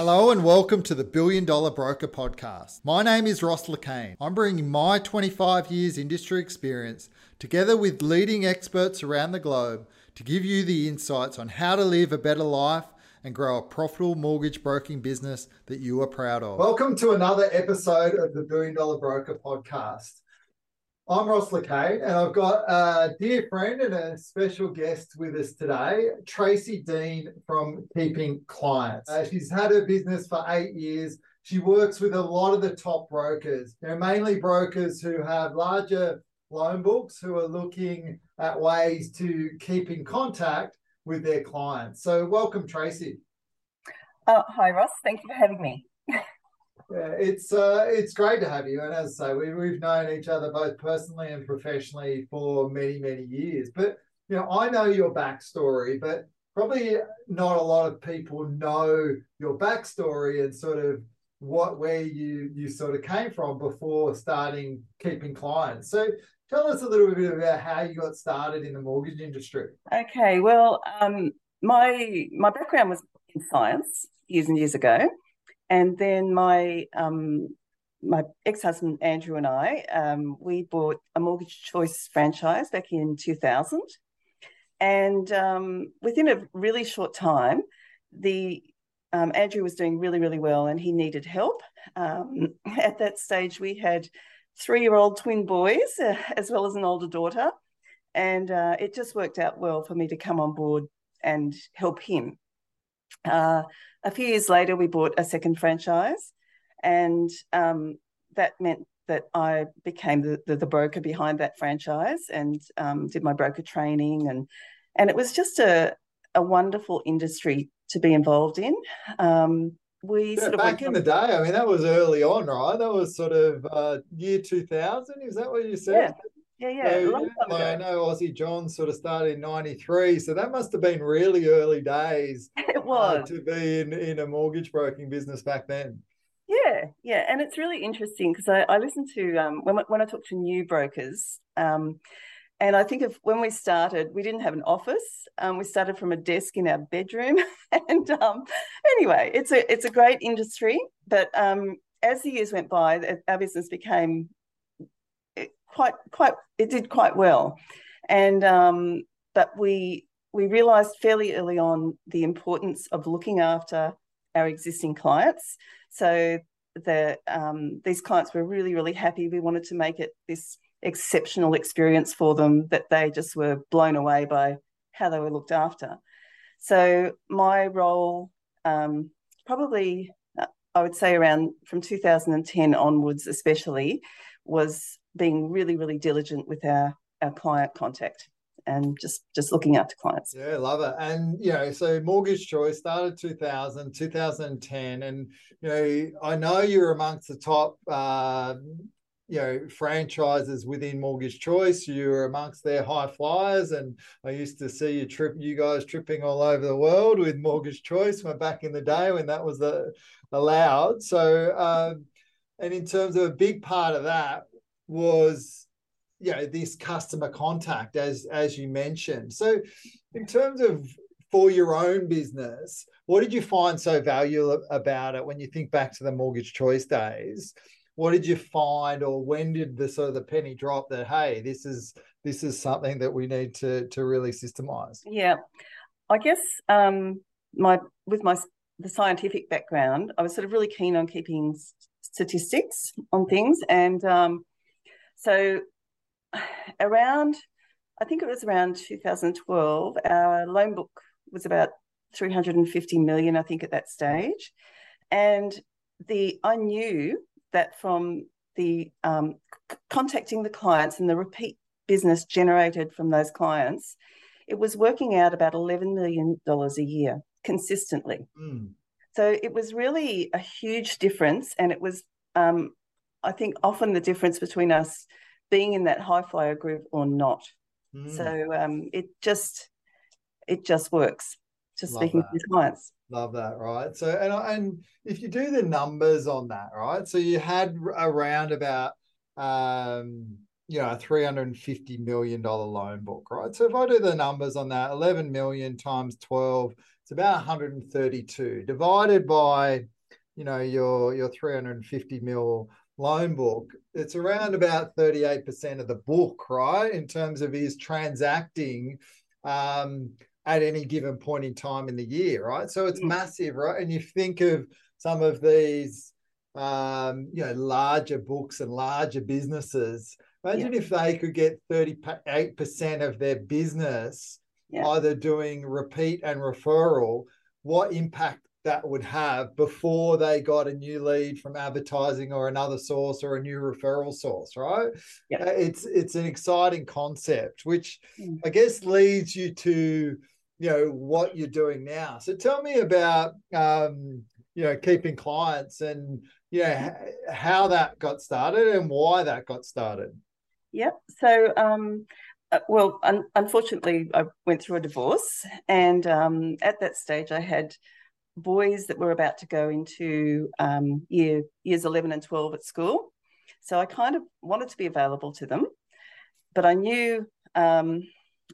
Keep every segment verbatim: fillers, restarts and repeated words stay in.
Hello and welcome to the Billion Dollar Broker podcast. My name is Ross LeCain. I'm bringing my twenty-five years industry experience together with leading experts around the globe to give you the insights on how to live a better life and grow a profitable mortgage broking business that you are proud of. Welcome to another episode of the Billion Dollar Broker podcast. I'm Ross LeCain and I've got a dear friend and a special guest with us today, Tracy Dean from Keeping Clients. Uh, she's had her business for eight years. She works with a lot of the top brokers. They're mainly brokers who have larger loan books who are looking at ways to keep in contact with their clients. So welcome, Tracy. Uh, hi, Ross. Thank you for having me. Yeah, it's uh, it's great to have you. And as I say, we, we've known each other both personally and professionally for many, many years. But, you know, I know your backstory, but probably not a lot of people know your backstory and sort of what where you, you sort of came from before starting Keeping Clients. So tell us a little bit about how you got started in the mortgage industry. Okay, well, um, my my background was in science years and years ago. And then my um, my ex-husband, Andrew, and I, um, we bought a Mortgage Choice franchise back in two thousand. And um, within a really short time, the um, Andrew was doing really, really well and he needed help. Um, at that stage, we had three-year-old twin boys, uh, as well as an older daughter. And uh, it just worked out well for me to come on board and help him. Uh, a few years later, we bought a second franchise, and um, that meant that I became the, the, the broker behind that franchise and um, did my broker training. And and it was just a, a wonderful industry to be involved in. Um, we yeah, sort of Back in the day, I mean, that was early on, right? That was sort of uh, year two thousand, is that what you said? Yeah, yeah, yeah. So, a long time ago. I know Aussie John sort of started in ninety-three, so that must have been really early days. Was. To be in, in a mortgage broking business back then. Yeah, yeah. And it's really interesting because I, I listen to, um, when, when I talk to new brokers, um, and I think of when we started, we didn't have an office. Um, we started from a desk in our bedroom. and um, anyway, it's a, it's a great industry. But um, as the years went by, our business became quite, quite, it did quite well. And, um, but we, We realised fairly early on the importance of looking after our existing clients. So the, um, these clients were really, really happy. We wanted to make it this exceptional experience for them that they just were blown away by how they were looked after. So my role um, probably, I would say around from two thousand ten onwards especially, was being really, really diligent with our, our client contact. And just, just looking after clients. Yeah, love it. And, you know, so Mortgage Choice started two thousand, twenty ten. And, you know, I know you're amongst the top, uh, you know, franchises within Mortgage Choice. You're amongst their high flyers. And I used to see you trip, you guys tripping all over the world with Mortgage Choice when back in the day when that was uh, allowed. So, um, and in terms of a big part of that was, you know, this customer contact, as as you mentioned. So in terms of for your own business, what did you find so valuable about it when you think back to the Mortgage Choice days? What did you find, or when did the sort of the penny drop that, hey, this is this is something that we need to to really systemize? Yeah, I guess um, my with my the scientific background, I was sort of really keen on keeping statistics on things. And um, so around, I think it was around two thousand twelve, our loan book was about three hundred fifty million, I think, at that stage. And the I knew that from the um, contacting the clients and the repeat business generated from those clients, it was working out about eleven million dollars a year consistently. Mm. So it was really a huge difference. And it was, um, I think, often the difference between us being in that high flyer group or not. Mm. So um, it just it just works, just Love speaking that. To clients. Love that, right? So and and if you do the numbers on that, right? So you had around about, um, you know, a three hundred fifty million dollars loan book, right? So if I do the numbers on that, eleven million times twelve, It's about one hundred thirty-two divided by, you know, your, your three hundred fifty mil loan book. It's around about thirty-eight percent of the book, right? In terms of is transacting um, at any given point in time in the year, right? So it's mm. massive, right? And you think of some of these, um, you know, larger books and larger businesses. Imagine yeah. if they could get thirty-eight percent of their business yeah. either doing repeat and referral, what impact that would have before they got a new lead from advertising or another source or a new referral source, right? Yeah. It's it's an exciting concept, which mm. I guess leads you to, you know, what you're doing now. So tell me about, um, you know, Keeping Clients and, you know, how that got started and why that got started. Yep. So, um, well, un unfortunately, I went through a divorce, and um, at that stage I had boys that were about to go into um, year, years eleven and twelve at school. So I kind of wanted to be available to them, but I knew um,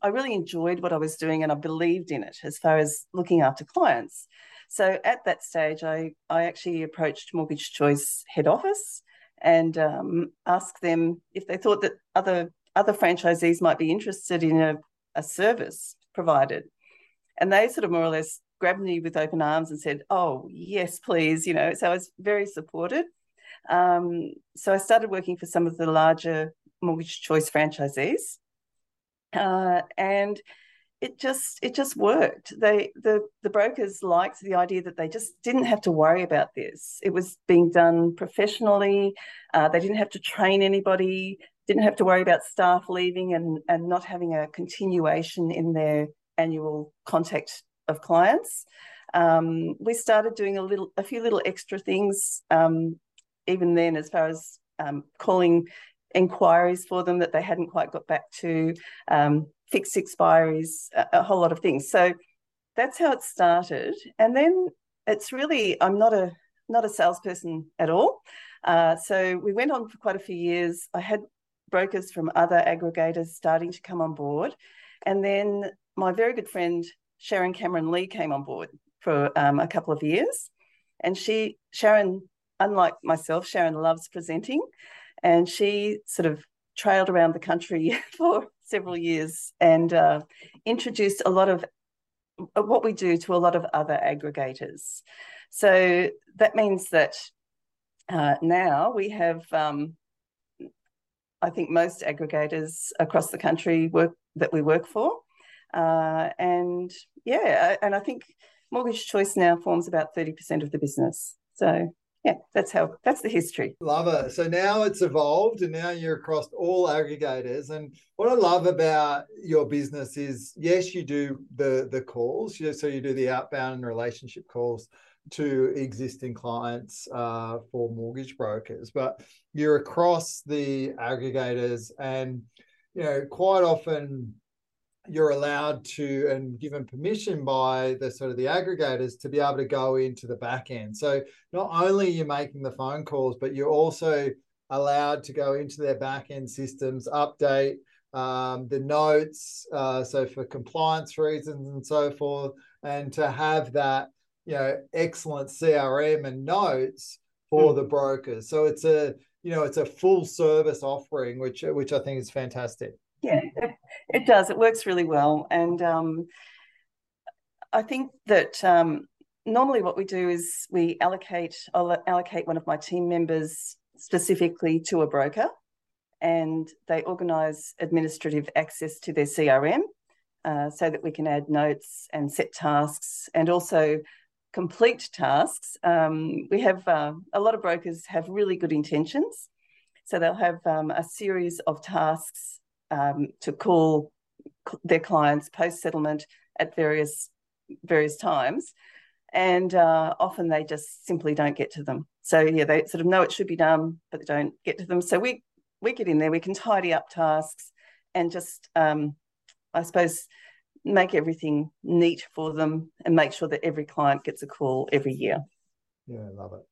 I really enjoyed what I was doing and I believed in it as far as looking after clients. So at that stage, I, I actually approached Mortgage Choice head office and um, asked them if they thought that other, other franchisees might be interested in a, a service provided. And they sort of more or less grabbed me with open arms and said, oh, yes, please, you know. So I was very supported. Um, so I started working for some of the larger Mortgage Choice franchisees. Uh, and it just it just worked. They the the brokers liked the idea that they just didn't have to worry about this. It was being done professionally. Uh, they didn't have to train anybody. Didn't have to worry about staff leaving and and not having a continuation in their annual contact of clients. Um, we started doing a little a few little extra things um, even then, as far as um, calling inquiries for them that they hadn't quite got back to. Um, fixed expiries, a, a whole lot of things. So that's how it started. And then it's really, I'm not a not a salesperson at all. Uh, so we went on for quite a few years. I had brokers from other aggregators starting to come on board. And then my very good friend, Sharon Cameron Lee, came on board for um, a couple of years. And she, Sharon, unlike myself, Sharon loves presenting. And she sort of trailed around the country for several years and uh, introduced a lot of what we do to a lot of other aggregators. So that means that uh, now we have, um, I think, most aggregators across the country work, that we work for. Uh, and, yeah, and I think Mortgage Choice now forms about thirty percent of the business. So... yeah, that's how, that's the history. Love it. So now it's evolved and now you're across all aggregators. And what I love about your business is, yes, you do the, the calls. So you do the outbound and relationship calls to existing clients uh, for mortgage brokers, but you're across the aggregators and, you know, quite often you're allowed to and given permission by the sort of the aggregators to be able to go into the back end. So not only are you making the phone calls, but you're also allowed to go into their back end systems, update um, the notes, uh, so for compliance reasons and so forth, and to have that, you know, excellent C R M and notes for mm. the brokers. So it's a, you know, it's a full service offering, which which I think is fantastic. Yeah, it does. It works really well. And um, I think that um, normally what we do is we allocate, I'll allocate one of my team members specifically to a broker, and they organise administrative access to their C R M uh, so that we can add notes and set tasks and also complete tasks. Um, we have uh, a lot of brokers have really good intentions. So they'll have um, a series of tasks Um, to call their clients post-settlement at various various times, and uh, often they just simply don't get to them. So yeah, they sort of know it should be done, but they don't get to them. So we we get in there, we can tidy up tasks and just, um, I suppose, make everything neat for them and make sure that every client gets a call every year. Yeah, I love it.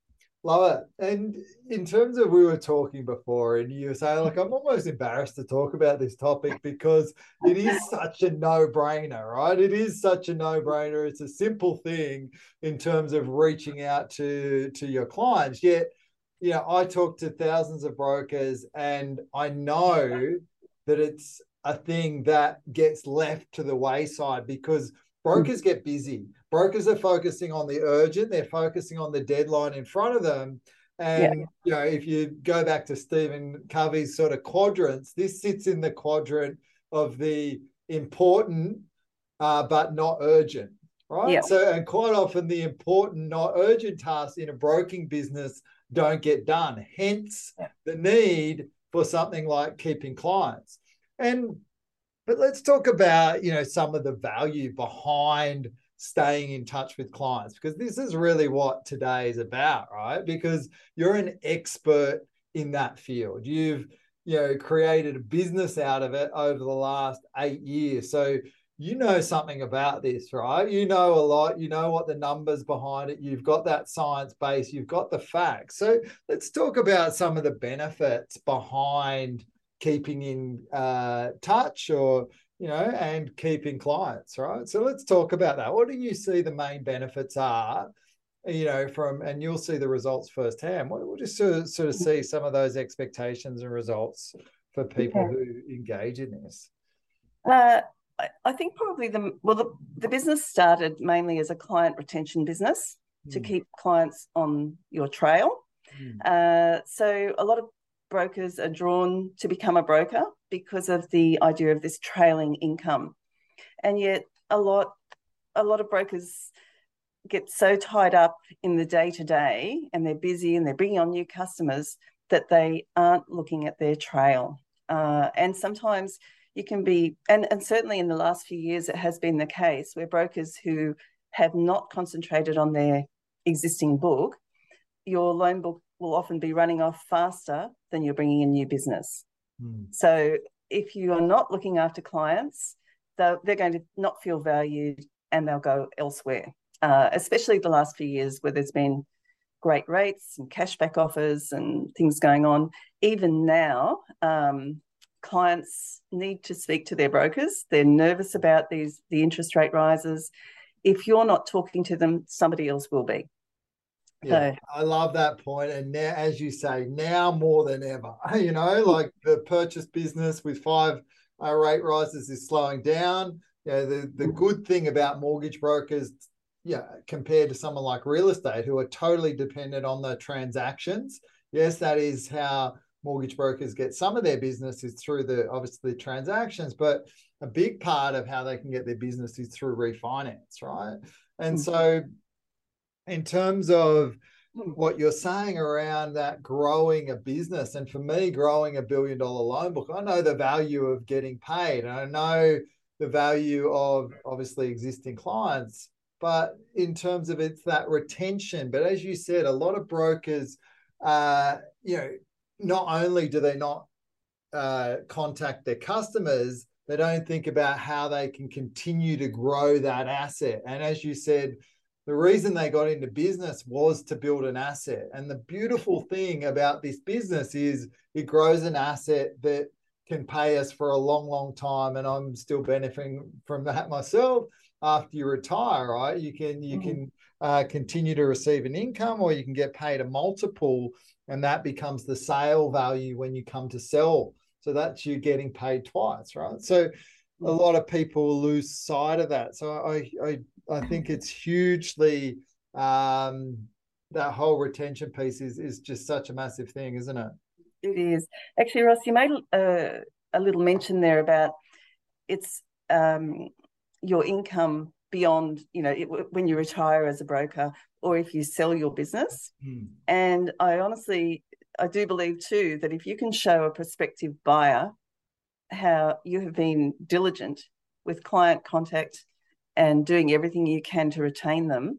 Love it. And in terms of, we were talking before and you were saying, like, I'm almost embarrassed to talk about this topic because it is such a no-brainer, right? It is such a no-brainer. It's a simple thing in terms of reaching out to, to your clients. Yet, you know, I talk to thousands of brokers and I know that it's a thing that gets left to the wayside because brokers get busy. Brokers are focusing on the urgent. They're focusing on the deadline in front of them. And, yeah. you know, if you go back to Stephen Covey's sort of quadrants, this sits in the quadrant of the important uh, but not urgent, right? Yeah. So, and quite often the important, not urgent tasks in a broking business don't get done, hence yeah. the need for something like Keeping Clients. And But let's talk about, you know, some of the value behind staying in touch with clients, because this is really what today is about, right? Because you're an expert in that field. You've, you know, created a business out of it over the last eight years. So you know something about this, right? You know a lot. You know what the numbers behind it. You've got that science base. You've got the facts. So let's talk about some of the benefits behind keeping in uh, touch or, you know, and keeping clients, right? So let's talk about that. What do you see the main benefits are, you know, from, and you'll see the results firsthand. We'll just sort of, sort of see some of those expectations and results for people yeah. who engage in this. Uh, I, I think probably the, well, the, the business started mainly as a client retention business mm. to keep clients on your trail. Mm. Uh, so a lot of brokers are drawn to become a broker because of the idea of this trailing income, and yet a lot a lot of brokers get so tied up in the day-to-day and they're busy and they're bringing on new customers that they aren't looking at their trail, uh, and sometimes you can be and, and certainly in the last few years it has been the case where brokers who have not concentrated on their existing book, your loan book will often be running off faster than you're bringing in new business. Mm. So if you are not looking after clients, they're, they're going to not feel valued and they'll go elsewhere, uh, especially the last few years where there's been great rates and cashback offers and things going on. Even now, um, clients need to speak to their brokers. They're nervous about these the interest rate rises. If you're not talking to them, somebody else will be. Yeah, I love that point. And now, as you say, now more than ever, you know, like the purchase business with five uh, rate rises is slowing down. You know, the, the good thing about mortgage brokers, yeah, compared to someone like real estate who are totally dependent on the transactions. Yes, that is how mortgage brokers get some of their business is through the, obviously, the transactions, but a big part of how they can get their business is through refinance, right? And so, in terms of what you're saying around that growing a business, and for me, growing a billion dollar loan book, I know the value of getting paid. And I know the value of obviously existing clients, but in terms of it's that retention. But as you said, a lot of brokers, uh, you know, not only do they not uh, contact their customers, they don't think about how they can continue to grow that asset. And as you said, the reason they got into business was to build an asset. And the beautiful thing about this business is it grows an asset that can pay us for a long, long time. And I'm still benefiting from that myself. After you retire, right, you can you mm-hmm. can uh, continue to receive an income, or you can get paid a multiple, and that becomes the sale value when you come to sell. So that's you getting paid twice, right? So a lot of people lose sight of that. So I I I think it's hugely, um, that whole retention piece is, is just such a massive thing, isn't it? It is. Actually, Ross, you made a, a little mention there about it's um, your income beyond, you know, it, when you retire as a broker or if you sell your business. Mm. And I honestly, I do believe too that if you can show a prospective buyer how you have been diligent with client contact and doing everything you can to retain them,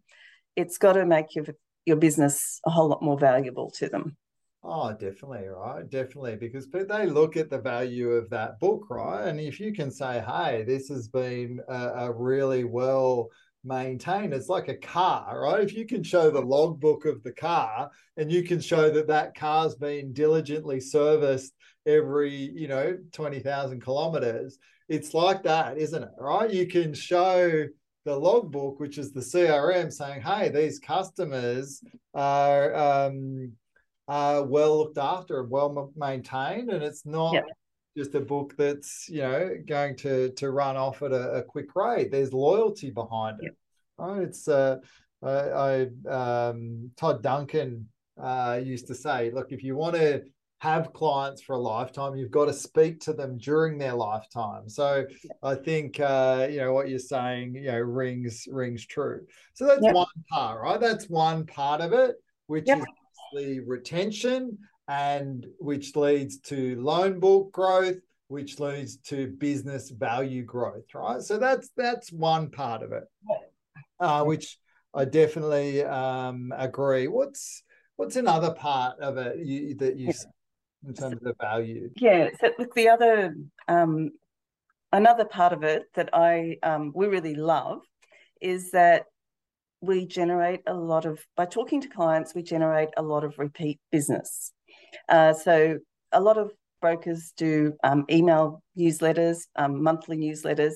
it's got to make your, your business a whole lot more valuable to them. Oh, definitely, right? Definitely, because they look at the value of that book, right? And if you can say, hey, this has been a, a really well maintain. It's like a car, right? If you can show the logbook of the car and you can show that that car's been diligently serviced every, you know, twenty thousand kilometers, it's like that, isn't it? Right? You can show the logbook, which is the C R M, saying, hey, these customers are um, are well looked after and well maintained, and it's not yep. just a book that's, you know, going to to run off at a, a quick rate. There's loyalty behind it. Yep. Right? It's uh, I, I um, Todd Duncan uh, used to say, look, if you want to have clients for a lifetime, you've got to speak to them during their lifetime. So yeah. I think, uh, you know, what you're saying, you know, rings, rings true. So that's yeah. one part, right? That's one part of it, which yeah. is the retention, and which leads to loan book growth, which leads to business value growth, right? So that's, that's one part of it, uh, which I definitely um, agree. What's, what's another part of it you, that you yeah. see? In terms of the value. Yeah, so look, the other, um, another part of it that I, um, we really love is that we generate a lot of, by talking to clients, we generate a lot of repeat business. Uh, so a lot of brokers do um, email newsletters, um, monthly newsletters.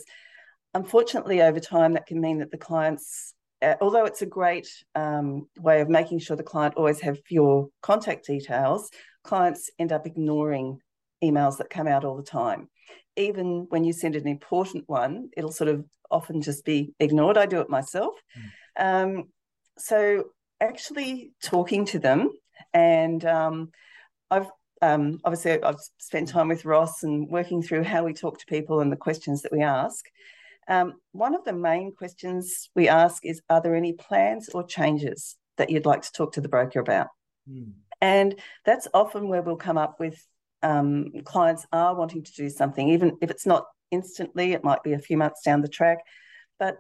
Unfortunately, over time, that can mean that the clients, uh, although it's a great um, way of making sure the client always have your contact details, clients end up ignoring emails that come out all the time. Even when you send an important one, it'll sort of often just be ignored. I do it myself. Mm. Um, so actually talking to them, and um, I've um, obviously I've spent time with Ross and working through how we talk to people and the questions that we ask. Um, one of the main questions we ask is, are there any plans or changes that you'd like to talk to the broker about? Mm. And that's often where we'll come up with um, clients are wanting to do something, even if it's not instantly, it might be a few months down the track. But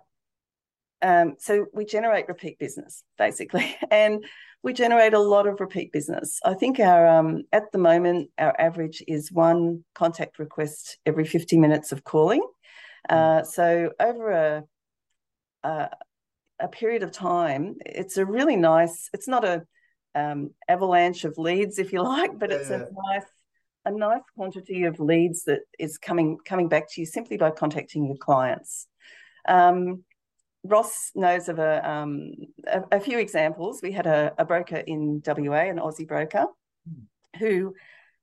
um, so we generate repeat business, basically, and we generate a lot of repeat business. I think our um, at the moment, our average is one contact request every fifty minutes of calling. Uh, so over a, a, a period of time, it's a really nice, it's not a, Um, avalanche of leads, if you like, but yeah, it's a nice, a nice quantity of leads that is coming coming back to you simply by contacting your clients. Um, Ross knows of a, um, a a few examples. We had a, a broker in W A, an Aussie broker, mm. who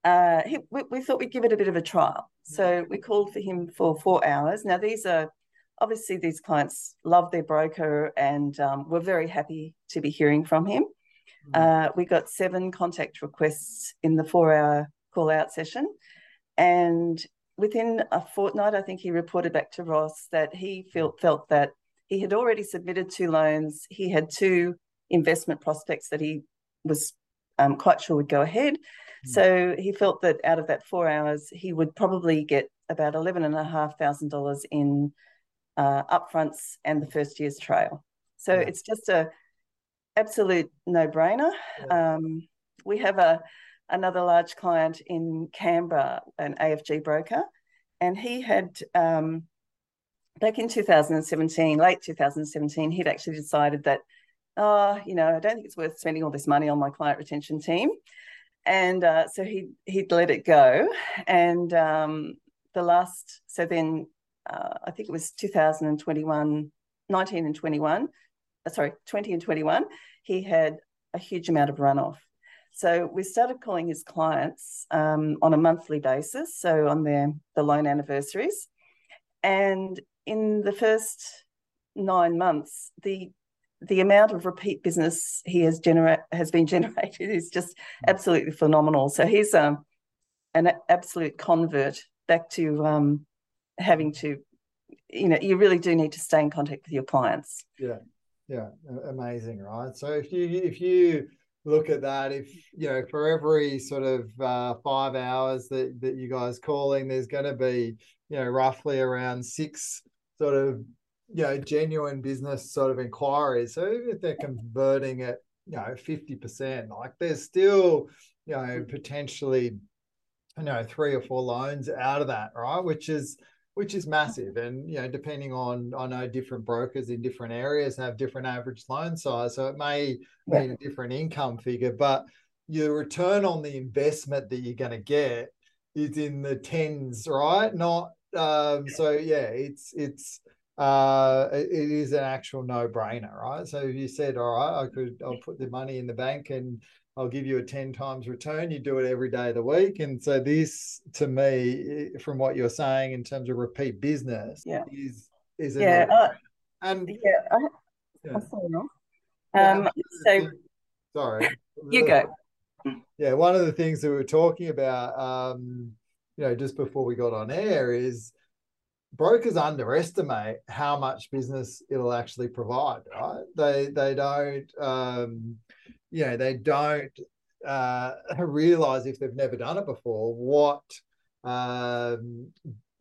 uh, he, we, we thought we'd give it a bit of a trial. Mm. So we called for him for four hours. Now these are obviously these clients love their broker and um, were very happy to be hearing from him. Uh, we got seven contact requests in the four-hour call-out session, and within a fortnight, I think he reported back to Ross that he felt, felt that he had already submitted two loans, he had two investment prospects that he was um, quite sure would go ahead, mm. so he felt that out of that four hours, he would probably get about eleven thousand five hundred dollars in uh, upfronts and the first year's trail. So yeah. it's just a absolute no-brainer. Yeah. Um, we have a another large client in Canberra, an A F G broker, and he had um, back in two thousand seventeen, late two thousand seventeen, he'd actually decided that, oh, you know, I don't think it's worth spending all this money on my client retention team, and uh, so he he'd let it go. And um, the last, so then uh, I think it was two thousand twenty-one, nineteen and twenty-one. Sorry, twenty and twenty-one, he had a huge amount of runoff. So we started calling his clients um, on a monthly basis, so on their the loan anniversaries. And in the first nine months, the the amount of repeat business he has genera- has been generated is just absolutely phenomenal. So he's um, an absolute convert back to um, having to, you know, you really do need to stay in contact with your clients. Yeah. Yeah, amazing, right? So if you if you look at that, if you know, for every sort of uh, five hours that that you guys calling, there's going to be you know roughly around six sort of you know genuine business sort of inquiries. So even if they're converting at you know fifty percent, like there's still you know potentially you know three or four loans out of that, right? Which is which is massive. And, you know, depending on, I know different brokers in different areas have different average loan size, so it may mean a different income figure, but your return on the investment that you're going to get is in the tens, right? Not, um, so yeah, it's, it's, uh, it is an actual no brainer, right? So if you said, all right, I could, I'll put the money in the bank and I'll give you a ten times return. You do it every day of the week. And so this, to me, from what you're saying in terms of repeat business, yeah. is, is yeah, a uh, and yeah, I, yeah. Um, yeah, so sorry, you go. Yeah, one of the things that we were talking about, um, you know, just before we got on air is brokers underestimate how much business it'll actually provide, right? They they don't. Um, you know, they don't uh, realize if they've never done it before what um,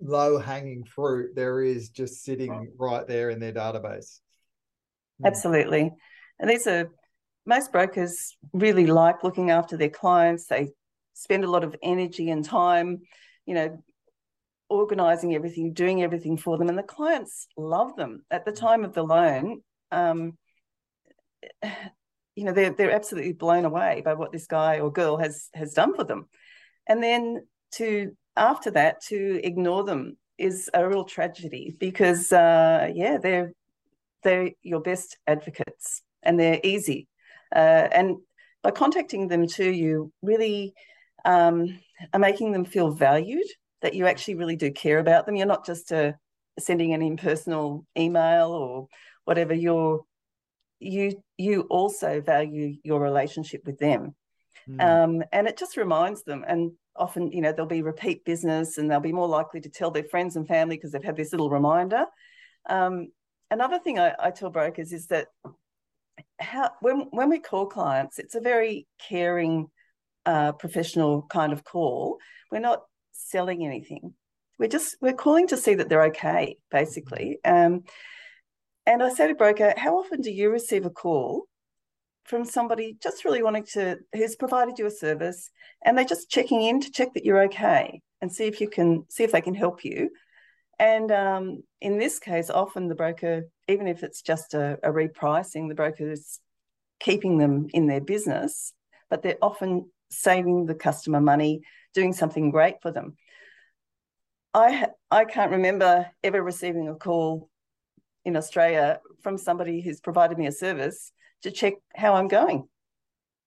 low-hanging fruit there is just sitting right there in their database. Absolutely. And these are, most brokers really like looking after their clients. They spend a lot of energy and time, you know, organising everything, doing everything for them, and the clients love them. At the time of the loan, um you know, they're, they're absolutely blown away by what this guy or girl has has done for them. And then to, after that, to ignore them is a real tragedy because, uh, yeah, they're, they're your best advocates and they're easy. Uh, and by contacting them too, you really um, are making them feel valued, that you actually really do care about them. You're not just uh, sending an impersonal email or whatever. You're, you you also value your relationship with them. Mm. Um, and it just reminds them. And often, you know, there'll be repeat business and they'll be more likely to tell their friends and family because they've had this little reminder. Um, another thing I, I tell brokers is that how, when, when we call clients, it's a very caring, uh, professional kind of call. We're not selling anything. We're just, we're calling to see that they're okay, basically. Um, And I say to broker, how often do you receive a call from somebody just really wanting to, who's provided you a service, and they're just checking in to check that you're okay and see if you can, see if they can help you. And um, in this case, often the broker, even if it's just a, a repricing, the broker is keeping them in their business, but they're often saving the customer money, doing something great for them. I I can't remember ever receiving a call in Australia from somebody who's provided me a service to check how I'm going.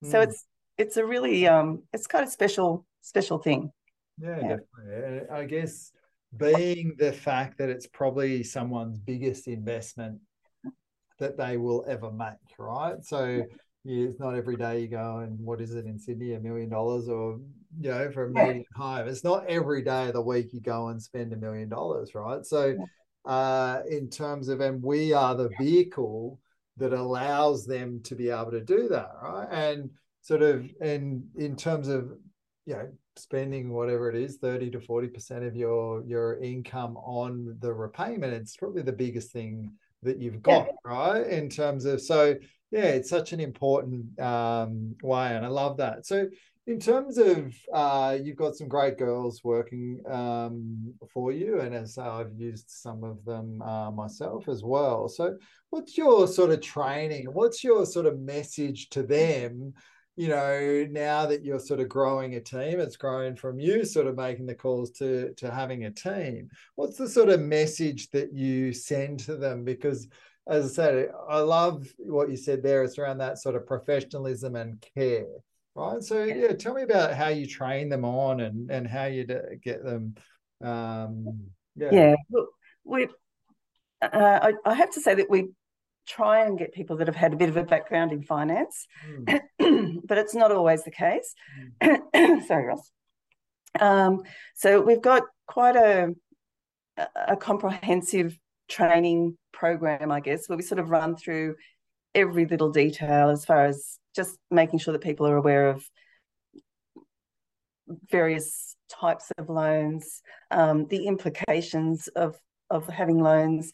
Mm. So it's it's a really, um, it's kind of special, special thing. Yeah, yeah, definitely. I guess being the fact that it's probably someone's biggest investment that they will ever make, right? So yeah, it's not every day you go and what is it in Sydney, a million dollars or, you know, for a median yeah. home. It's not every day of the week you go and spend a million dollars, right? So yeah. Uh, in terms of, and we are the vehicle that allows them to be able to do that, right? And sort of, and in terms of, you know, spending whatever it is, thirty to forty percent of your your income on the repayment, it's probably the biggest thing that you've got, yeah. right? In terms of, so yeah, it's such an important um, way, and I love that. So in terms of, uh, you've got some great girls working um, for you, and as I've used some of them uh, myself as well. So what's your sort of training? What's your sort of message to them, you know, now that you're sort of growing a team? It's grown from you sort of making the calls to, to having a team. What's the sort of message that you send to them? Because as I said, I love what you said there. It's around that sort of professionalism and care. Right. So yeah, tell me about how you train them on and, and how you get them. Um, yeah. yeah. Look, we, uh, I, I have to say that we try and get people that have had a bit of a background in finance, mm. but it's not always the case. Mm. Sorry, Ross. Um, so we've got quite a, a comprehensive training program, I guess, where we sort of run through every little detail as far as just making sure that people are aware of various types of loans, um, the implications of of having loans.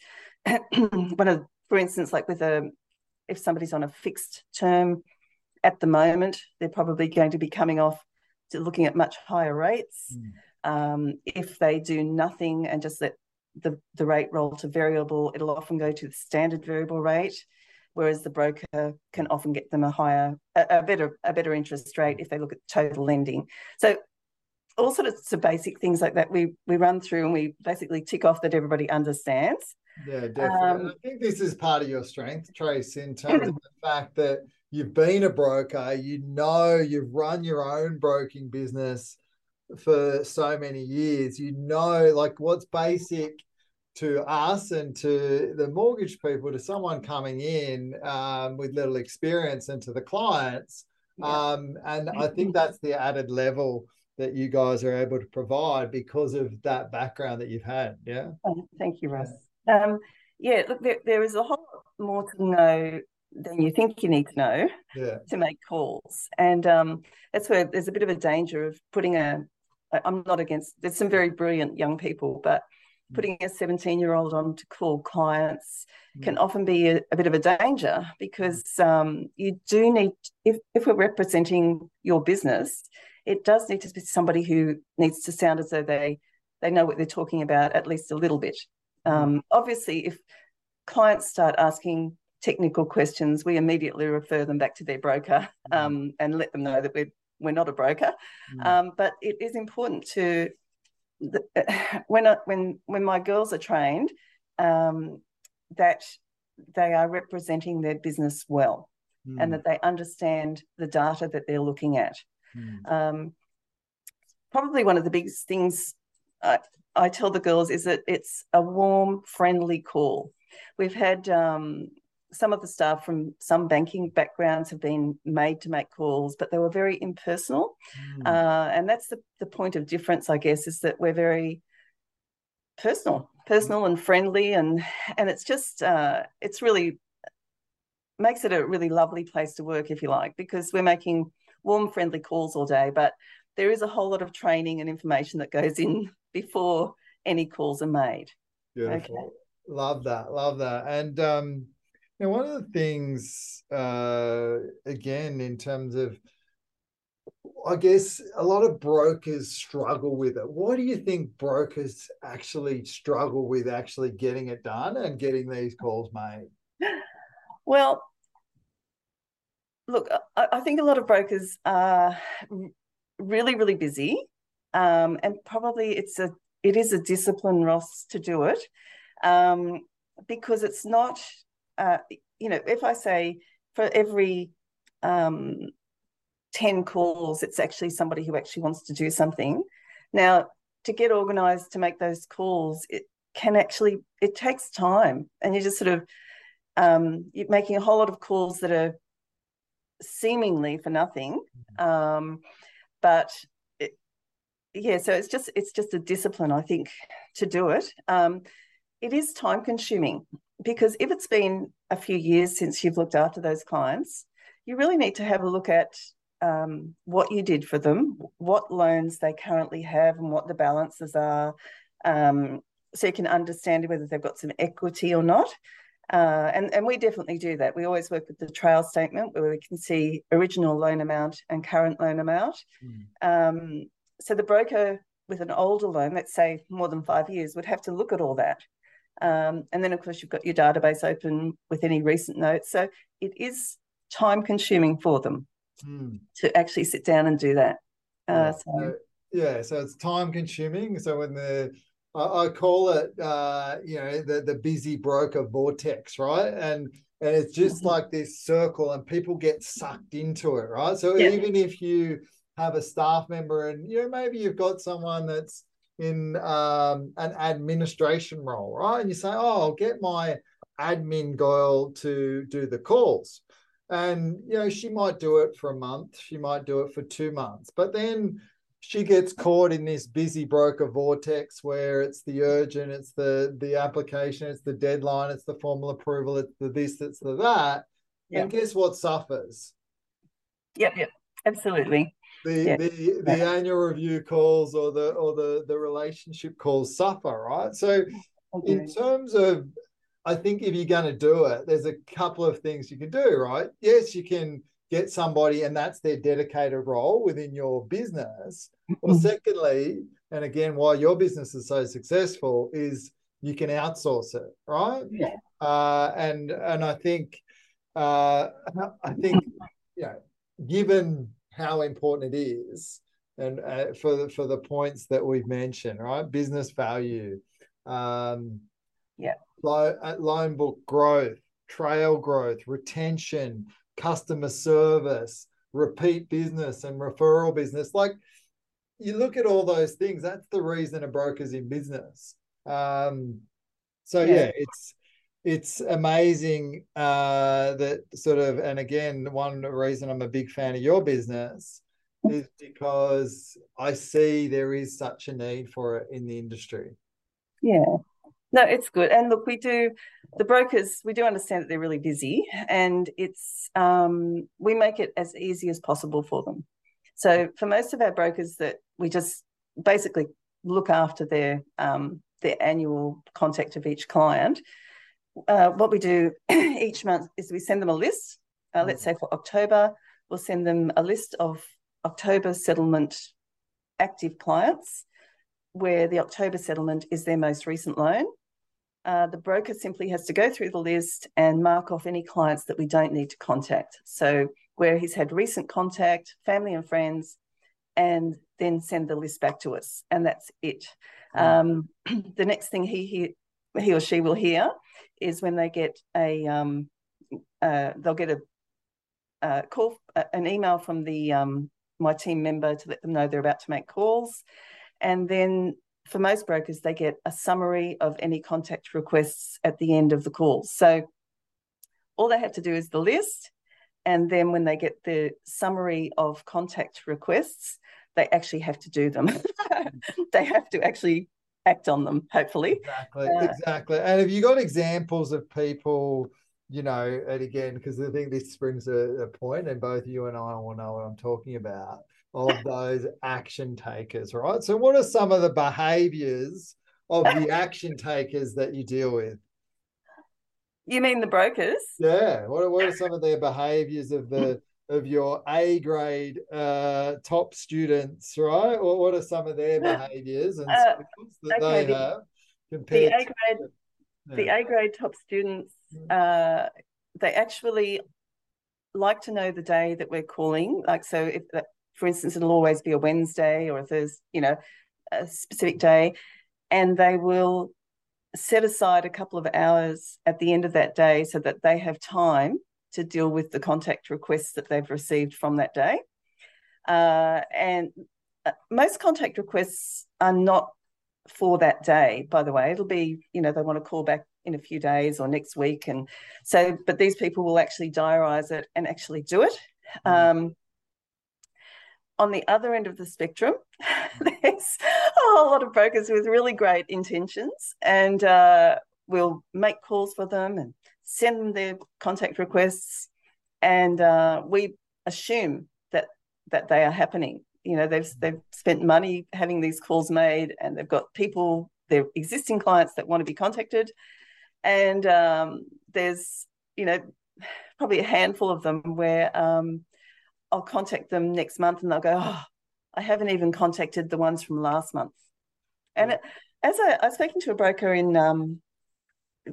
One of, for instance, like with a, if somebody's on a fixed term at the moment, they're probably going to be coming off to looking at much higher rates. Mm. Um, if they do nothing and just let the, the rate roll to variable, it'll often go to the standard variable rate, whereas the broker can often get them a higher, a, a better, a better interest rate if they look at total lending. So all sorts of basic things like that we we run through and we basically tick off that everybody understands. Yeah, definitely. Um, I think this is part of your strength, Trace, in terms of the fact that you've been a broker, you know, you've run your own broking business for so many years, you know, like what's basic to us and to the mortgage people, to someone coming in um, with little experience and to the clients. Yeah. Um, and I think that's the added level that you guys are able to provide because of that background that you've had. Yeah. Oh, thank you, Russ. Yeah. Um, yeah, look, there, there is a whole lot more to know than you think you need to know yeah. to make calls. And um, that's where there's a bit of a danger of putting a, I'm not against, there's some very brilliant young people, but putting a seventeen-year-old on to call clients mm. can often be a, a bit of a danger because um, you do need, if, if we're representing your business, it does need to be somebody who needs to sound as though they, they know what they're talking about at least a little bit. Um, obviously, if clients start asking technical questions, we immediately refer them back to their broker um, and let them know that we're, we're not a broker. Mm. Um, but it is important to, the, when, I, when, when my girls are trained, um, that they are representing their business well mm. and that they understand the data that they're looking at. Mm. Um, probably one of the biggest things I, I tell the girls is that it's a warm, friendly call. We've had um, some of the staff from some banking backgrounds have been made to make calls, but they were very impersonal. Mm. Uh, and that's the, the point of difference, I guess, is that we're very personal, personal mm. and friendly. And, and it's just, uh, it's really, makes it a really lovely place to work, if you like, because we're making warm, friendly calls all day, but there is a whole lot of training and information that goes in before any calls are made. Beautiful. Okay. Love that, love that. And um, you know, one of the things, uh, again, in terms of, I guess, a lot of brokers struggle with it. Why do you think brokers actually struggle with actually getting it done and getting these calls made? Well, look, I think a lot of brokers are really, really busy, um, and probably it's a it is a discipline, Ross, to do it, um, because it's not, uh, you know, if I say for every um, ten calls, it's actually somebody who actually wants to do something. Now, to get organised to make those calls, it can actually it takes time, and you're just sort of um, you're making a whole lot of calls that are seemingly for nothing, um but it, yeah so it's just it's just a discipline, I think, to do it. Um it is time consuming because if it's been a few years since you've looked after those clients, you really need to have a look at um what you did for them, what loans they currently have and what the balances are, um so you can understand whether they've got some equity or not. Uh, and, and we definitely do that. We always work with the trail statement where we can see original loan amount and current loan amount. Mm. Um, so the broker with an older loan, let's say more than five years, would have to look at all that. Um, and then, of course, you've got your database open with any recent notes. So it is time consuming for them mm. to actually sit down and do that. Uh, yeah. So. yeah, so it's time consuming. So when the I call it, uh, you know, the, the busy broker vortex, right? And and it's just mm-hmm. like this circle and people get sucked into it, right? So yeah. even if you have a staff member and, you know, maybe you've got someone that's in um, an administration role, right? And you say, oh, I'll get my admin girl to do the calls. And, you know, she might do it for a month. She might do it for two months. But then she gets caught in this busy broker vortex where it's the urgent, it's the the application, it's the deadline, it's the formal approval, it's the this, it's the that. Yep. And guess what suffers? Yep, yep, absolutely. The yep. the, the yep. annual review calls or the or the the relationship calls suffer, right? So okay. in terms of, I think if you're going to do it, there's a couple of things you can do, right? Yes, you can get somebody and that's their dedicated role within your business. Or secondly, and again, why your business is so successful is you can outsource it, right? Yeah. Uh, and and I think uh, I think you know, given how important it is, and uh, for the, for the points that we've mentioned, right? Business value, um, yeah, lo- loan book growth, trail growth, retention, customer service, repeat business, and referral business. Like, you look at all those things. That's the reason a broker's in business. Um, so yeah. yeah, it's it's amazing uh, that sort of. And again, one reason I'm a big fan of your business is because I see there is such a need for it in the industry. Yeah, no, it's good. And look, we do the brokers. We do understand that they're really busy, and it's um, we make it as easy as possible for them. So for most of our brokers, that we just basically look after their um, their annual contact of each client. Uh, what we do each month is we send them a list. Uh, let's say for October, we'll send them a list of October settlement active clients, where the October settlement is their most recent loan. Uh, the broker simply has to go through the list and mark off any clients that we don't need to contact. So where he's had recent contact, family and friends, and then send the list back to us, and that's it. Um, the next thing he, he he or she will hear is when they get a um, uh, they'll get a, a call, an email from the um, my team member to let them know they're about to make calls, and then for most brokers they get a summary of any contact requests at the end of the call. So all they have to do is the list. And then when they get the summary of contact requests, they actually have to do them. They have to actually act on them, hopefully. Exactly, uh, exactly. And have you got examples of people, you know, and again, because I think this brings a, a point, and both you and I will know what I'm talking about, of those action takers, right? So what are some of the behaviours of the action takers that you deal with? You mean the brokers? Yeah. What are, what are some of their behaviours of the of your A grade uh, top students, right? Or what are some of their behaviours and uh, skills that okay, they the, have compared the A grade, to yeah. the A grade top students? Uh, they actually like to know the day that we're calling. Like, so if, for instance, it'll always be a Wednesday or a Thursday, you know, a specific day, and they will set aside a couple of hours at the end of that day so that they have time to deal with the contact requests that they've received from that day. Uh, and most contact requests are not for that day, by the way. It'll be, you know, they want to call back in a few days or next week. And so, but these people will actually diarise it and actually do it. Mm-hmm. Um, on the other end of the spectrum, there's a whole lot of brokers with really great intentions, and uh, we'll make calls for them and send them their contact requests, and uh, we assume that that they are happening. You know, they've they've spent money having these calls made, and they've got people, their existing clients that want to be contacted, and um, there's, you know, probably a handful of them where um, I'll contact them next month and they'll go, oh, I haven't even contacted the ones from last month. And it, as I, I was speaking to a broker in um,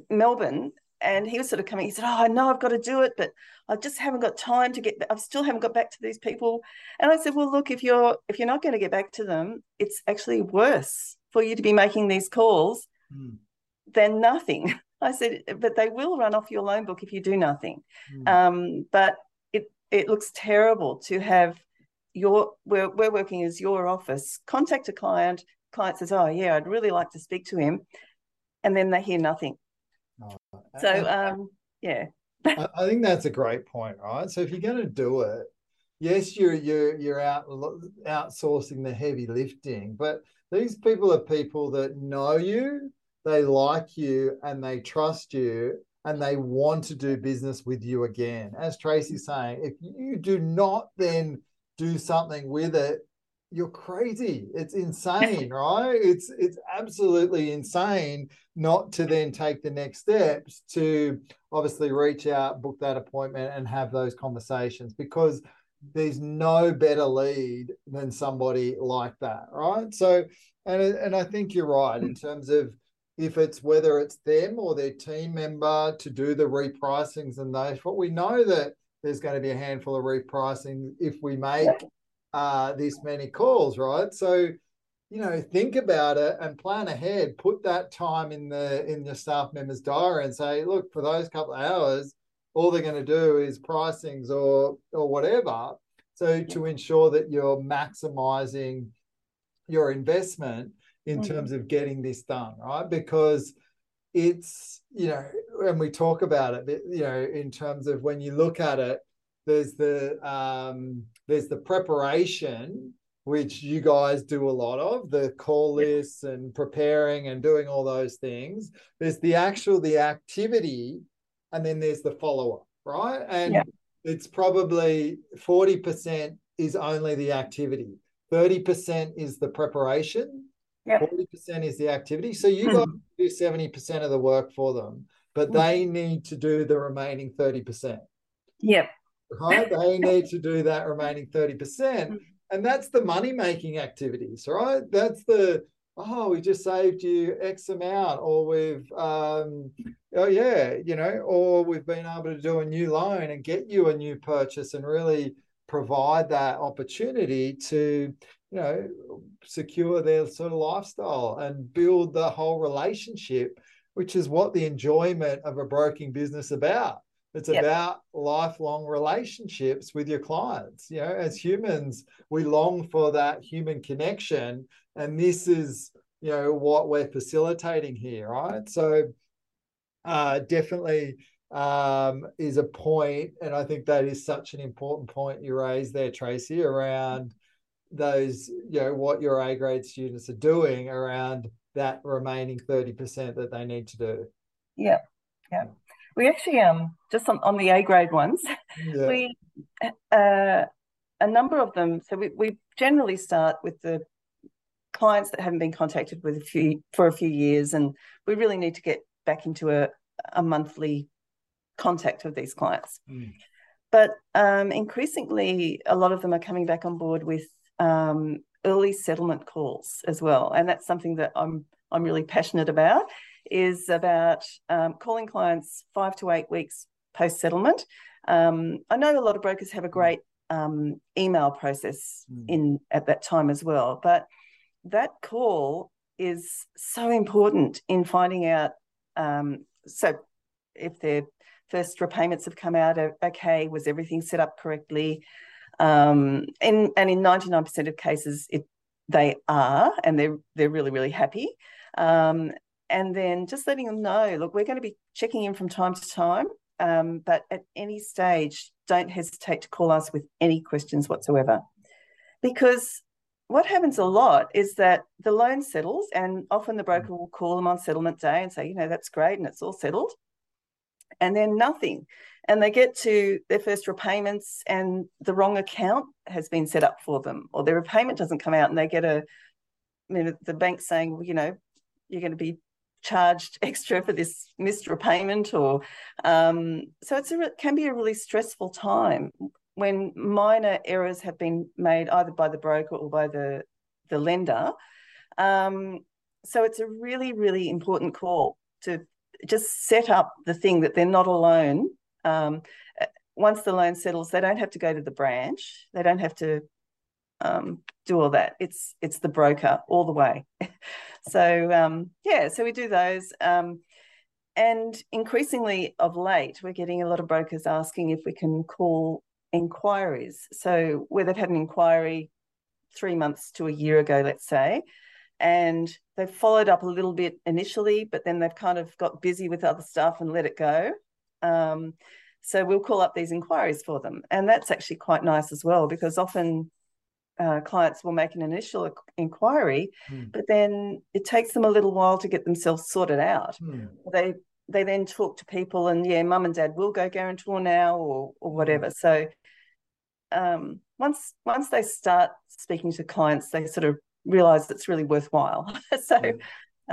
Melbourne, and he was sort of coming, he said, oh, I know I've got to do it, but I just haven't got time to get, I still haven't got back to these people. And I said, well, look, if you're, if you're not going to get back to them, it's actually worse for you to be making these calls mm. than nothing. I said, but they will run off your loan book if you do nothing. Mm. Um, but it looks terrible to have your, we're, we're working as your office, contact a client, client says, oh, yeah, I'd really like to speak to him, and then they hear nothing. Oh, so, I, um, yeah. I think that's a great point, right? So if you're going to do it, yes, you're, you're, you're out outsourcing the heavy lifting, but these people are people that know you, they like you, and they trust you, and they want to do business with you again. As Tracy's saying, if you do not then do something with it, you're crazy. It's insane, right? It's it's absolutely insane not to then take the next steps to obviously reach out, book that appointment, and have those conversations, because there's no better lead than somebody like that, right? So, and and I think you're right in terms of if it's whether it's them or their team member to do the repricings and those. But we know that there's going to be a handful of repricing if we make uh, this many calls, right? So, you know, think about it and plan ahead. Put that time in the in your staff member's diary and say, look, for those couple of hours, all they're going to do is pricings or or whatever. So yeah. to ensure that you're maximizing your investment in mm-hmm. terms of getting this done, right? Because it's, you know, and we talk about it, you know, in terms of when you look at it, there's the um, there's the preparation, which you guys do a lot of, the call lists and preparing and doing all those things. There's the actual, the activity, and then there's the follow-up, right? And yeah. it's probably forty percent is only the activity. thirty percent is the preparation. Yeah. forty percent is the activity. So you got to do seventy percent of the work for them, but they need to do the remaining thirty percent. Yep. Right? They need to do that remaining thirty percent. And that's the money-making activities, right? That's the, oh, we just saved you X amount, or we've, um, oh, yeah, you know, or we've been able to do a new loan and get you a new purchase and really provide that opportunity to, you know, secure their sort of lifestyle and build the whole relationship, which is what the enjoyment of a broking business is about. It's yep. about lifelong relationships with your clients. You know, as humans, we long for that human connection. And this is, you know, what we're facilitating here, right? So uh, definitely um, is a point, and I think that is such an important point you raised there, Tracy, around those, you know, what your A-grade students are doing around that remaining thirty percent that they need to do. Yeah, yeah. We actually, um, just on, on the A-grade ones, yeah. we uh, a number of them, so we, we generally start with the clients that haven't been contacted with a few, for a few years, and we really need to get back into a, a monthly contact with these clients. Mm. But um, increasingly, a lot of them are coming back on board with um, early settlement calls as well, and that's something that I'm I'm really passionate about. Is about um, calling clients five to eight weeks post-settlement. Um, I know a lot of brokers have a great um, email process mm. in at that time as well, but that call is so important in finding out, um, so if their first repayments have come out, okay, was everything set up correctly? Um, and, and in ninety-nine percent of cases, it, they are, and they're, they're really, really happy. Um, And then just letting them know, look, we're going to be checking in from time to time, um, but at any stage, don't hesitate to call us with any questions whatsoever. Because what happens a lot is that the loan settles, and often the broker will call them on settlement day and say, you know, that's great and it's all settled, and then nothing. And they get to their first repayments and the wrong account has been set up for them, or their repayment doesn't come out and they get a, you know, the bank saying, well, you know, you're going to be charged extra for this missed repayment, or um, so it's a, it can be a really stressful time when minor errors have been made either by the broker or by the the lender. Um, so it's a really, really important call to just set up the thing that they're not alone. Um, once the loan settles, they don't have to go to the branch. They don't have to um, do all that. It's it's the broker all the way. So, um, yeah, so we do those. Um, and increasingly of late, we're getting a lot of brokers asking if we can call inquiries. So where they've had an inquiry three months to a year ago, let's say, and they've followed up a little bit initially, but then they've kind of got busy with other stuff and let it go. Um, so we'll call up these inquiries for them. And that's actually quite nice as well, because often Uh, clients will make an initial inquiry, mm. but then it takes them a little while to get themselves sorted out. Mm. They they then talk to people and, yeah, mum and dad will go guarantor now or or whatever. So um, once once they start speaking to clients, they sort of realise it's really worthwhile. so,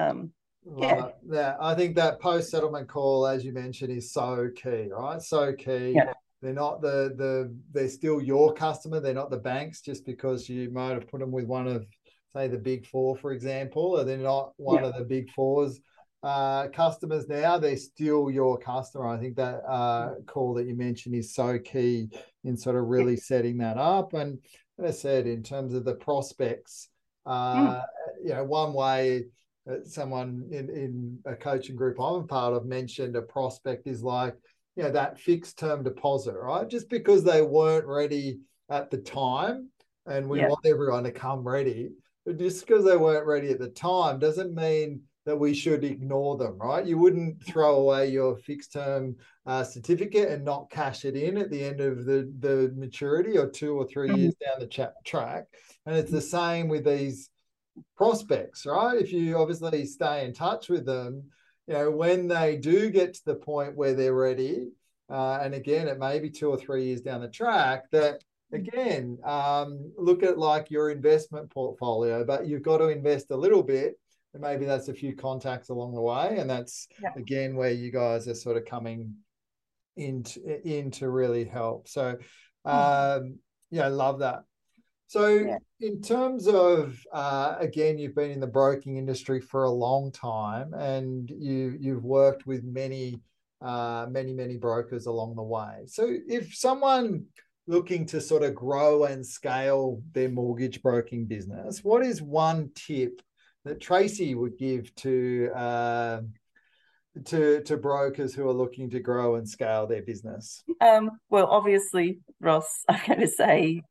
um, yeah. Right. yeah. I think that post-settlement call, as you mentioned, is so key, right? So key. Yeah. They're not the the they're still your customer. They're not the banks just because you might have put them with one of, say, the big four, for example, or they're not one yeah. of the big fours. uh, customers now, they're still your customer. I think that uh, call that you mentioned is so key in sort of really yeah. setting that up. And as I said, in terms of the prospects, uh, mm. you know, one way someone in, in a coaching group I'm a part of mentioned a prospect is like, you know, that fixed term deposit, right? Just because they weren't ready at the time, and we yeah. want everyone to come ready, but just because they weren't ready at the time doesn't mean that we should ignore them, right? You wouldn't throw away your fixed term uh, certificate and not cash it in at the end of the, the maturity or two or three mm-hmm. years down the tra- track. And it's the same with these prospects, right? If you obviously stay in touch with them, you know, when they do get to the point where they're ready, uh, and again, it may be two or three years down the track, that again, um, look at like your investment portfolio, but you've got to invest a little bit. And maybe that's a few contacts along the way. And that's, yeah. again, where you guys are sort of coming in to, in to really help. So, um, yeah, I love that. So yeah. in terms of, uh, again, you've been in the broking industry for a long time, and you, you've worked with many, uh, many, many brokers along the way. So if someone looking to sort of grow and scale their mortgage broking business, what is one tip that Tracy would give to uh, to to brokers who are looking to grow and scale their business? Um, well, obviously, Ross, I'm going to say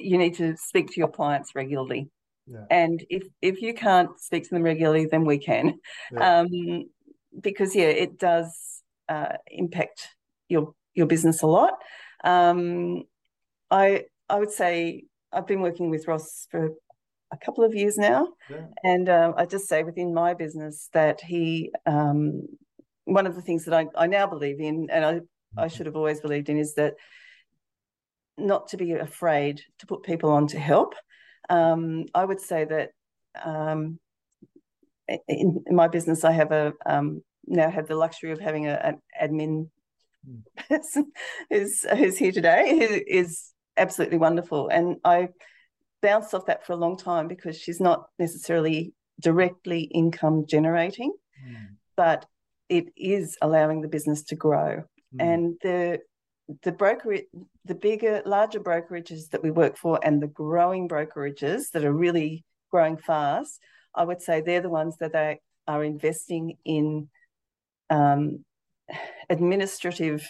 you need to speak to your clients regularly, yeah. and if if you can't speak to them regularly, then we can, yeah. um, because yeah, it does uh, impact your your business a lot. Um, I I would say I've been working with Ross for a couple of years now. Yeah. And um, I just say within my business that he, um, one of the things that I, I now believe in, and I, I should have always believed in, is that not to be afraid to put people on to help. Um, I would say that um, in, in my business, I have a, um, now have the luxury of having a, an admin mm. person who's, who's here today, who is absolutely wonderful. And I bounced off that for a long time because she's not necessarily directly income generating, mm. but it is allowing the business to grow. Mm. And the the brokerage, the bigger, larger brokerages that we work for, and the growing brokerages that are really growing fast, I would say they're the ones that they are investing in um, administrative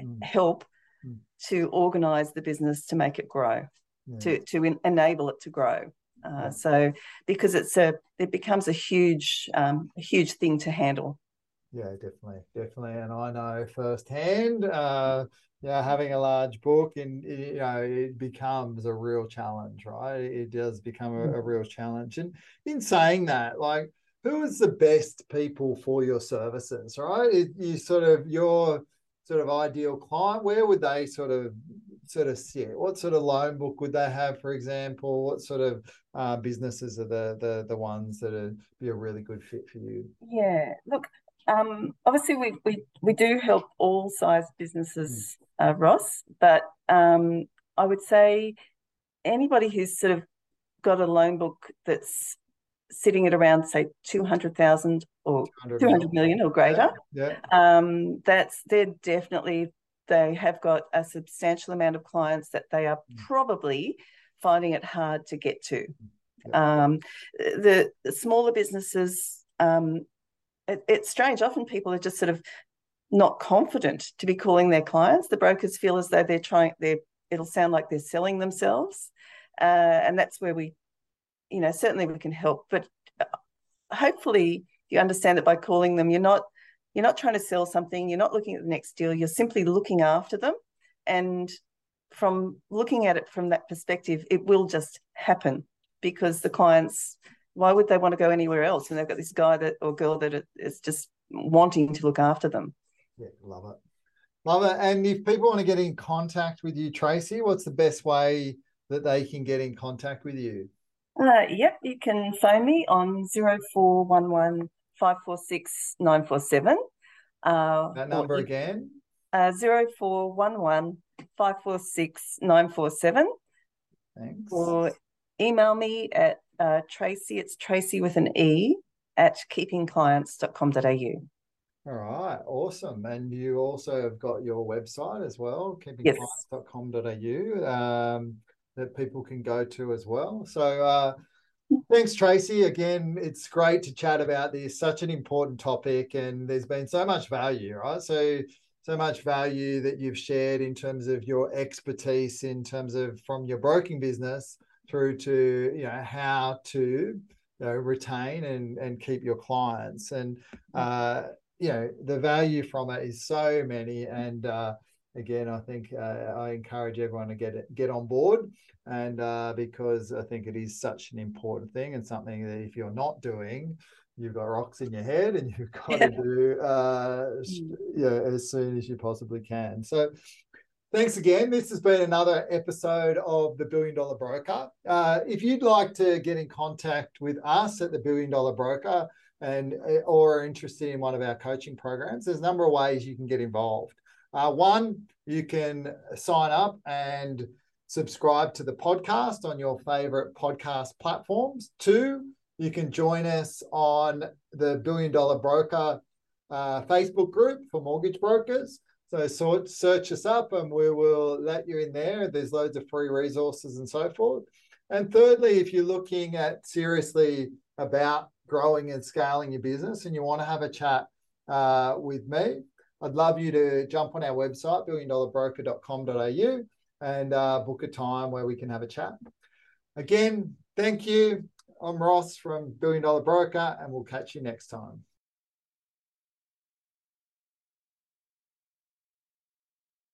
mm. help mm. to organise the business to make it grow. Yeah. to to in, enable it to grow. Uh, yeah. So because it's a, it becomes a huge, um, a huge thing to handle. Yeah, definitely, definitely. And I know firsthand, uh, yeah, having a large book, and you know, it becomes a real challenge, right? It does become a, a real challenge. And in saying that, like, who is the best people for your services, right? It, you sort of, your sort of ideal client, where would they sort of, sort of sit? What sort of loan book would they have, for example? What sort of uh, businesses are the the the ones that are be a really good fit for you? Yeah, look, um, obviously we we we do help all size businesses, mm. uh, Ross, but um, I would say anybody who's sort of got a loan book that's sitting at around, say, two hundred thousand or two hundred million or greater, yeah, yeah. Um, that's they're definitely. They have got a substantial amount of clients that they are probably finding it hard to get to. Yeah. Um, the, the smaller businesses, um, it, it's strange. Often people are just sort of not confident to be calling their clients. The brokers feel as though they're trying, they're, it'll sound like they're selling themselves. Uh, and that's where we, you know, certainly we can help. But hopefully you understand that by calling them, you're not, You're not trying to sell something. You're not looking at the next deal. You're simply looking after them. And from looking at it from that perspective, it will just happen, because the clients, why would they want to go anywhere else when they've got this guy that or girl that is just wanting to look after them? Yeah, love it. Love it. And if people want to get in contact with you, Tracy, what's the best way that they can get in contact with you? Uh, yep, you can phone me on zero four one one five four six nine four seven. Uh, that number again? Uh, zero four one one, five four six, nine four seven. Thanks. Or email me at uh, Tracy, it's Tracy with an E, at keeping clients dot com dot a u. All right, awesome. And you also have got your website as well, keeping clients dot com dot a u, um, that people can go to as well. So uh, thanks, Tracy. Again, it's great to chat about this, such an important topic, and there's been so much value, right? So so much value that you've shared in terms of your expertise, in terms of from your broking business through to, you know, how to you know, retain and, and keep your clients. And, uh, you know, the value from it is so many. And uh, again, I think uh, I encourage everyone to get it, get on board, and uh, because I think it is such an important thing, and something that if you're not doing, you've got rocks in your head, and you've got yeah. to do uh, yeah, as soon as you possibly can. So thanks again. This has been another episode of The Billion Dollar Broker. Uh, if you'd like to get in contact with us at The Billion Dollar Broker, and or are interested in one of our coaching programs, there's a number of ways you can get involved. Uh, one, you can sign up and subscribe to the podcast on your favorite podcast platforms. Two, you can join us on the Billion Dollar Broker uh, Facebook group for mortgage brokers. So sort, search us up and we will let you in there. There's loads of free resources and so forth. And thirdly, if you're looking at seriously about growing and scaling your business and you want to have a chat uh, with me, I'd love you to jump on our website, billion dollar broker dot com dot a u, and uh, book a time where we can have a chat. Again, thank you. I'm Ross from Billion Dollar Broker, and we'll catch you next time.